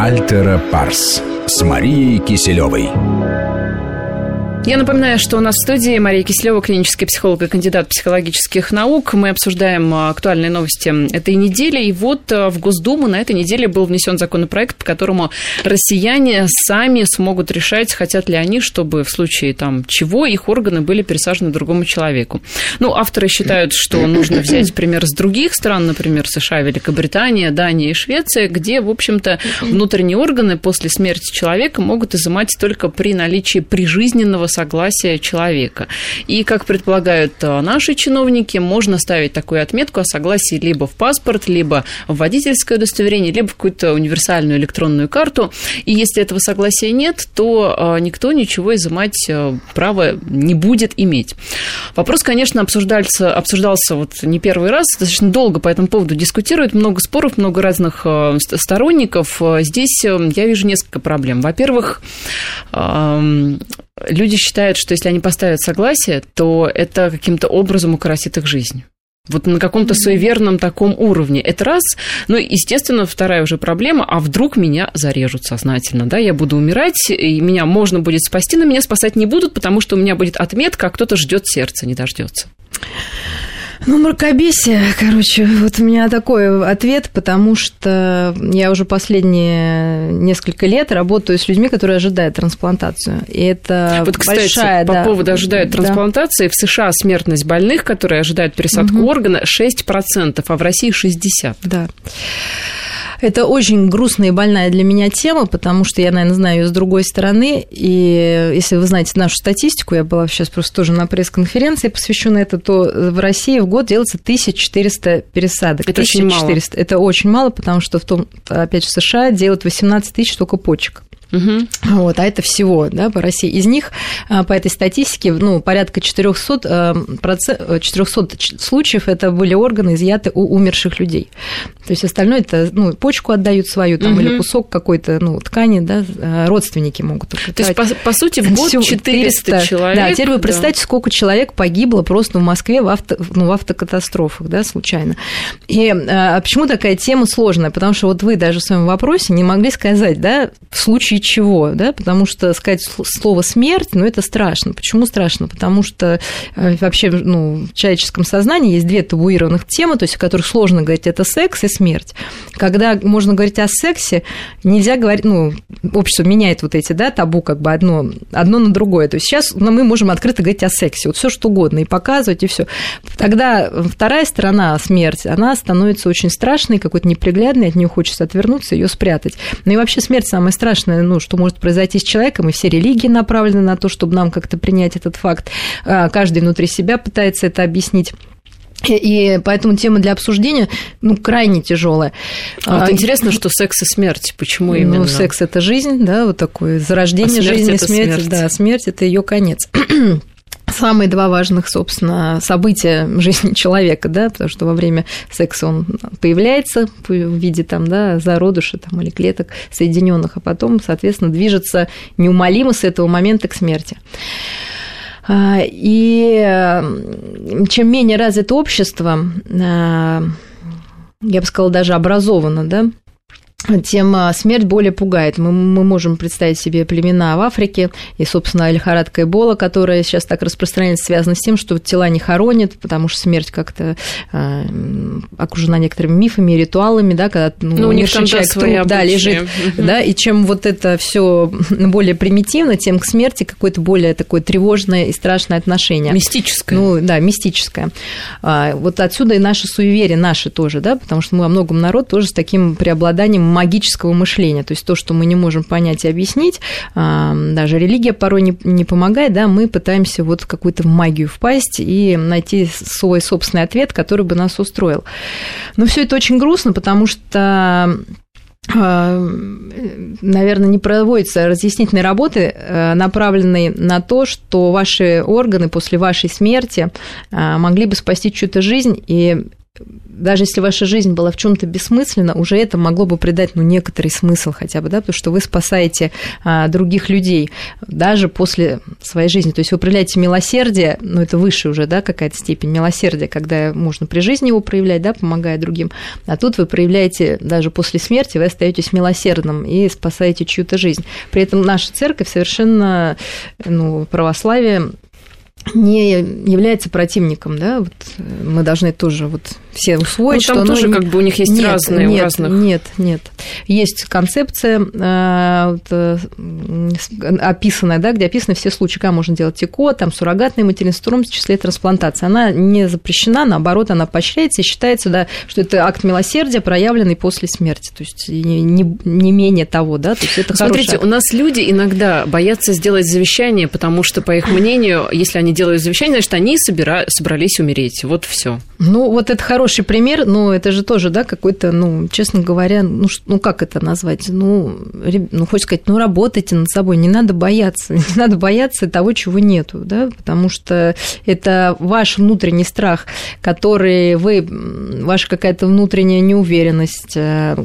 «Альтера Парс» с Марией Киселевой. Я напоминаю, что у нас в студии Мария Киселева, клинический психолог и кандидат психологических наук. Мы обсуждаем актуальные новости этой недели. И вот в Госдуму на этой неделе был внесен законопроект, по которому россияне сами смогут решать, хотят ли они, чтобы в случае там, чего их органы были пересажены другому человеку. Ну, авторы считают, что нужно взять пример с других стран, например, США, Великобритания, Дания и Швеция, где, в общем-то, внутренние органы после смерти человека могут изымать только при наличии прижизненного согласия человека. И, как предполагают наши чиновники, можно ставить такую отметку о согласии либо в паспорт, либо в водительское удостоверение, либо в какую-то универсальную электронную карту. И если этого согласия нет, то никто ничего изымать права не будет иметь. Вопрос, конечно, обсуждался вот не первый раз, достаточно долго по этому поводу дискутируют, много споров, много разных сторонников. Здесь я вижу несколько проблем. Во-первых, люди считают, что если они поставят согласие, то это каким-то образом укоротит их жизнь. Вот на каком-то суеверном таком уровне. Это раз. Ну, естественно, вторая уже проблема. А вдруг меня зарежут сознательно, да? Я буду умирать, и меня можно будет спасти, но меня спасать не будут, потому что у меня будет отметка, а кто-то ждет сердца, не дождется. Ну, мракобесие, вот у меня такой ответ, потому что я уже последние несколько лет работаю с людьми, которые ожидают трансплантацию. И это вот, кстати, большая... по поводу ожидают трансплантации, в США смертность больных, которые ожидают пересадку органа, 6%, а в России 60%. Да. Это очень грустная и больная для меня тема, потому что я, наверное, знаю ее с другой стороны. И если вы знаете нашу статистику, я была сейчас просто тоже на пресс-конференции, посвященной этому, то в России в год делается 1400 пересадок. Это 1400. Это очень мало, потому что в том, опять же, в США делают 18 тысяч только почек. Вот, а это всего, да, по России. Из них, по этой статистике, ну, порядка 400 случаев это были органы, изъяты у умерших людей. То есть остальное это, ну, почку отдают свою там, или кусок какой-то, ну, ткани, да, родственники могут укрепить. То есть, по сути, в год 400 человек. Да, теперь вы представьте, сколько человек погибло просто в Москве в автокатастрофах, да, случайно. И почему такая тема сложная? Потому что вот вы даже в своем вопросе не могли сказать, да, в случае чего, да, потому что сказать слово «смерть», ну, это страшно. Почему страшно? Потому что вообще, ну, в человеческом сознании есть две табуированных темы, то есть о которых сложно говорить, это секс и смерть. Когда можно говорить о сексе, нельзя говорить, ну, общество меняет вот эти, да, табу как бы одно на другое. То есть сейчас, ну, мы можем открыто говорить о сексе, вот все что угодно, и показывать, и все. Тогда вторая сторона смерти, она становится очень страшной, какой-то неприглядной, от нее хочется отвернуться, ее спрятать. Ну и вообще смерть самая страшная, ну, что может произойти с человеком, и все религии направлены на то, чтобы нам как-то принять этот факт. Каждый внутри себя пытается это объяснить. И поэтому тема для обсуждения, ну, крайне тяжелая. А вот интересно, что секс и смерть, почему именно? Ну, секс – это жизнь, да, вот такое зарождение жизни, смерть. Да, смерть – это ее конец. Самые два важных, собственно, события в жизни человека, да, потому что во время секса он появляется в виде там, да, зародыша там, или клеток соединенных, а потом, соответственно, движется неумолимо с этого момента к смерти. И чем менее развито общество, я бы сказала, даже образовано, да, тем смерть более пугает. Мы можем представить себе племена в Африке и, собственно, лихорадка Эбола, которая сейчас так распространяется, связана с тем, что тела не хоронят, потому что смерть как-то окружена некоторыми мифами и ритуалами, да, когда, ну, умерший человек труп, да, лежит. Да, и чем вот это все более примитивно, тем к смерти какое-то более такое тревожное и страшное отношение. Мистическое. Ну, да, мистическое. Вот отсюда и наши суеверия, наши тоже, да, потому что мы во многом народ тоже с таким преобладанием магического мышления, то есть то, что мы не можем понять и объяснить, даже религия порой не помогает, да, мы пытаемся вот в какую-то магию впасть и найти свой собственный ответ, который бы нас устроил. Но все это очень грустно, потому что, наверное, не проводятся разъяснительные работы, направленные на то, что ваши органы после вашей смерти могли бы спасти чью-то жизнь, и даже если ваша жизнь была в чем-то бессмысленна, уже это могло бы придать, ну, некоторый смысл хотя бы, да, потому что вы спасаете других людей даже после своей жизни. То есть вы проявляете милосердие, ну, это выше уже, да, какая-то степень милосердия, когда можно при жизни его проявлять, да, помогая другим, а тут вы проявляете даже после смерти, вы остаетесь милосердным и спасаете чью-то жизнь. При этом наша церковь совершенно, ну, православие, не является противником, да, вот мы должны тоже вот все усвоить, ну, там что... тоже как бы у них есть разные. Есть концепция описанная, да, где описаны все случаи, как можно делать ЭКО, там суррогатное материнство, в том числе и трансплантация. Она не запрещена, наоборот, она поощряется и считается, да, что это акт милосердия, проявленный после смерти, то есть не менее того, да, то есть это хорошее. Смотрите, у нас люди иногда боятся сделать завещание, потому что, по их мнению, если они делают завещание, значит, они собрались умереть. Вот все. Ну, вот это хороший пример, но это же тоже, да, какой-то, ну, честно говоря, ну как это назвать? Ну, хочется сказать, ну, работайте над собой, не надо бояться. Не надо бояться того, чего нету, да, потому что это ваш внутренний страх, который ваша какая-то внутренняя неуверенность,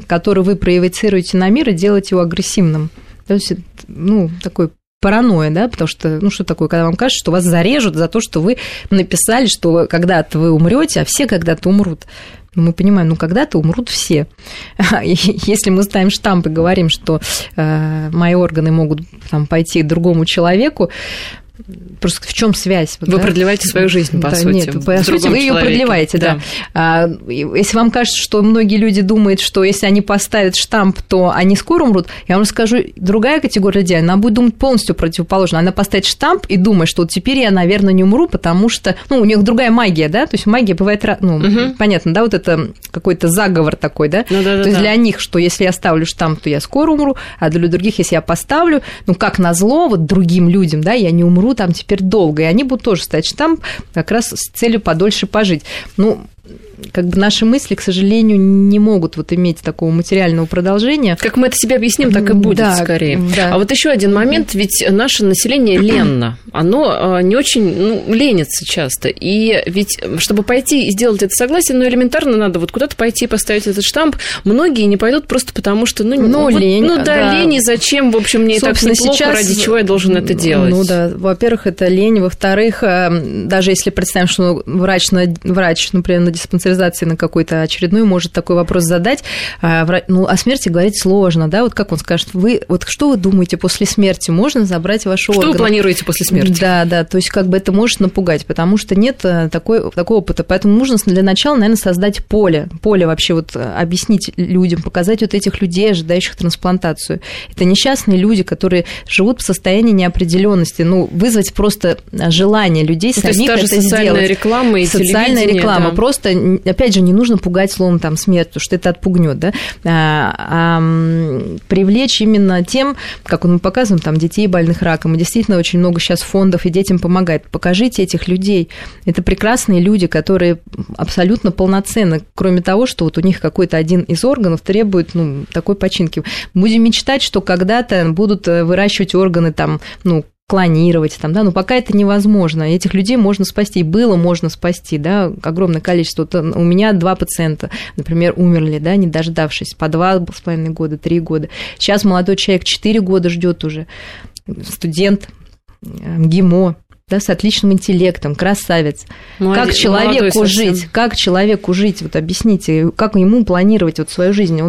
которую вы проецируете на мир и делаете его агрессивным. То есть, ну, такой паранойя, да, потому что, ну, что такое, когда вам кажется, что вас зарежут за то, что вы написали, что когда-то вы умрете, а все когда-то умрут. Мы понимаем, ну, когда-то умрут все. И если мы ставим штамп и говорим, что мои органы могут там пойти к другому человеку, просто в чем связь? Вы, да, продлеваете свою жизнь, по, да, сути. Нет, по сути, вы ее продлеваете, да. Если вам кажется, что многие люди думают, что если они поставят штамп, то они скоро умрут, я вам скажу, другая категория людей, она будет думать полностью противоположно. Она поставит штамп и думает, что вот теперь я, наверное, не умру, потому что, ну, у них другая магия, да, то есть магия бывает, ну, понятно, да, вот это какой-то заговор такой, да, ну, да, то есть для них, что если я ставлю штамп, то я скоро умру, а для других, если я поставлю, ну, как назло, вот другим людям, да, я не умру, там теперь долго, и они будут тоже ставить штамп как раз с целью подольше пожить. Ну, как бы наши мысли, к сожалению, не могут вот иметь такого материального продолжения. Как мы это себе объясним, так и будет, да, скорее. Да. А вот еще один момент, ведь наше население ленно, оно не очень, ну, ленится часто, и ведь, чтобы пойти и сделать это согласие, ну, элементарно надо вот куда-то пойти и поставить этот штамп. Многие не пойдут просто потому, что, ну, вот, лень. Ну, да, да, лень, и зачем, в общем, мне собственно, и так неплохо, сейчас... ради чего я должен это делать? Ну, да, во-первых, это лень, во-вторых, даже если представим, что врач, например, на диспансеризации на какой-то очередной может такой вопрос задать. Ну, о смерти говорить сложно, да? Вот как он скажет, вы, вот что вы думаете после смерти? Можно забрать ваши органы? Что вы планируете после смерти? Да, да, то есть как бы это может напугать, потому что нет такого опыта. Поэтому нужно для начала, наверное, создать поле вообще вот объяснить людям, показать вот этих людей, ожидающих трансплантацию. Это несчастные люди, которые живут в состоянии неопределенности. Ну, вызвать просто желание людей, ну, самих это сделать. То есть та же социальная реклама и телевидение. Социальная реклама, да. Просто, опять же, не нужно пугать словом там смерть, потому что это отпугнет, да, привлечь именно тем, как мы показываем, там, детей больных раком, и действительно очень много сейчас фондов и детям помогает. Покажите этих людей. Это прекрасные люди, которые абсолютно полноценны, кроме того, что вот у них какой-то один из органов требует, ну, такой починки. Будем мечтать, что когда-то будут выращивать органы, там, ну, клонировать, там, да, но пока это невозможно. Этих людей можно спасти, можно спасти, да, огромное количество. Вот у меня 2 пациента, например, умерли, да, не дождавшись, по 2,5 года, 3 года. Сейчас молодой человек 4 года ждет уже, студент МГИМО, да, с отличным интеллектом, красавец. Как человеку жить? Как человеку жить? Вот объясните, как ему планировать вот свою жизнь?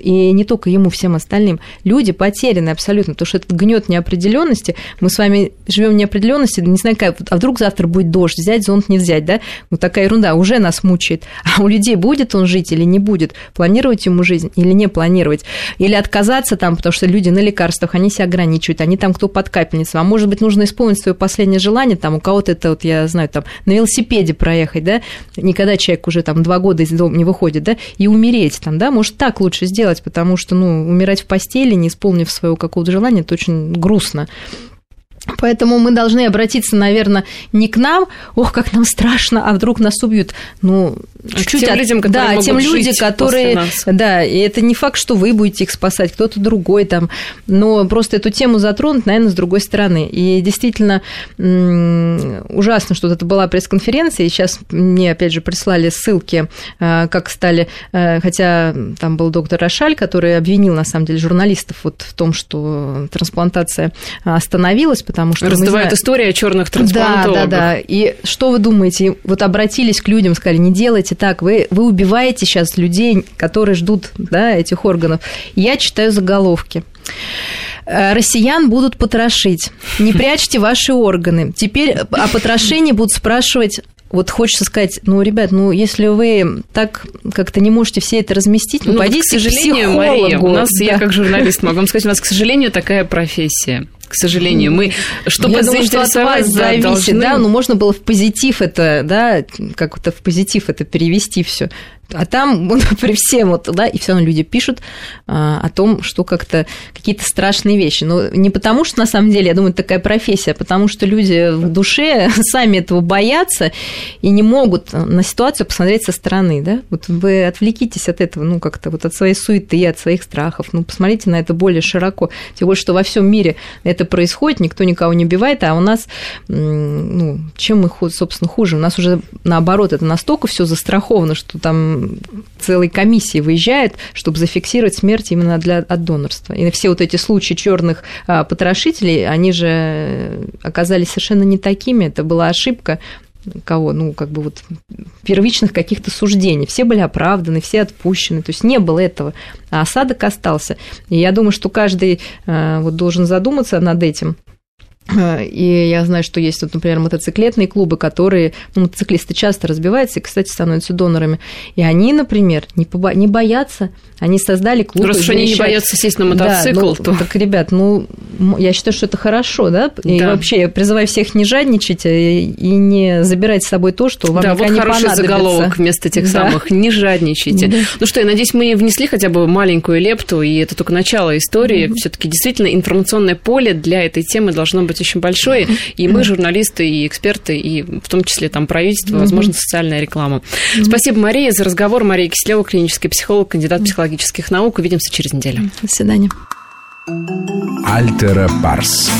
И не только ему, всем остальным. Люди потеряны абсолютно, потому что этот гнет неопределенности. Мы с вами живем в неопределенности, не знаю, как, а вдруг завтра будет дождь, взять зонт, не взять, да? Вот такая ерунда уже нас мучает. А у людей будет он жить или не будет? Планировать ему жизнь или не планировать? Или отказаться там, потому что люди на лекарствах, они себя ограничивают, они там кто под капельницу. А может быть, нужно исполнить свое последнее желание, там, у кого-то это, вот я знаю, там, на велосипеде проехать, да, никогда человек уже там 2 года из дома не выходит, да, и умереть там, да, может, так лучше сделать, потому что, ну, умирать в постели, не исполнив своего какого-то желания, это очень грустно. Поэтому мы должны обратиться, наверное, не к нам, ох, как нам страшно, а вдруг нас убьют. Ну, Тем людям, которые могут жить после нас. Да, и это не факт, что вы будете их спасать, кто-то другой там, но просто эту тему затронут, наверное, с другой стороны. И действительно ужасно, что это была пресс-конференция, и сейчас мне, опять же, прислали ссылки, как стали, хотя там был доктор Рошаль, который обвинил, на самом деле, журналистов вот в том, что трансплантация остановилась, потому что... Раздувает история о чёрных трансплантологах. Да. И что вы думаете? Вот обратились к людям, сказали, не делайте так, вы убиваете сейчас людей, которые ждут, да, этих органов. Я читаю заголовки. Россиян будут потрошить. Не прячьте ваши органы. Теперь о потрошении будут спрашивать... Вот хочется сказать, ну, ребят, ну, если вы так как-то не можете все это разместить, ну, пойдите к психологу. Мария, у нас, да. Я как журналист могу вам сказать, у нас, к сожалению, такая профессия. К сожалению, мы, чтобы заинтересовать, да, должны... Да, ну, можно было в позитив это, да, как-то в позитив это перевести все. А там ну, при всем, вот, да, и все равно люди пишут о том, что как-то какие-то страшные вещи. Но не потому, что, на самом деле, я думаю, это такая профессия, а потому что люди в душе сами этого боятся и не могут на ситуацию посмотреть со стороны, да. Вот вы отвлекитесь от этого, ну, как-то вот от своей суеты, от своих страхов, ну, посмотрите на это более широко. Тем более, что во всем мире это происходит, никто никого не убивает, а у нас, ну, чем мы, собственно, хуже? У нас уже, наоборот, это настолько все застраховано, что там целой комиссии выезжает, чтобы зафиксировать смерть именно от донорства. И все вот эти случаи черных потрошителей, они же оказались совершенно не такими. Это была ошибка кого? Ну, как бы вот первичных каких-то суждений. Все были оправданы, все отпущены. То есть не было этого. А осадок остался. И я думаю, что каждый вот должен задуматься над этим. И я знаю, что есть, вот, например, мотоциклетные клубы, которые... Ну, мотоциклисты часто разбиваются и, кстати, становятся донорами. И они, например, не боятся. Они создали клуб... Ну, раз уж они не боятся сесть на мотоцикл, да, ну, то... Так, ребят, ну, я считаю, что это хорошо, да? И вообще, я призываю всех не жадничать и не забирать с собой то, что вам никогда не понадобится. Да, вот хороший заголовок вместо тех самых. Не жадничайте. Да. Ну что, я надеюсь, мы внесли хотя бы маленькую лепту, и это только начало истории. Все-таки действительно информационное поле для этой темы должно быть очень большое, и мы, журналисты, и эксперты, и в том числе там правительство, возможно, социальная реклама. Спасибо, Мария, за разговор. Мария Киселева, клинический психолог, кандидат психологических наук. Увидимся через неделю. До свидания. Альтера Парс.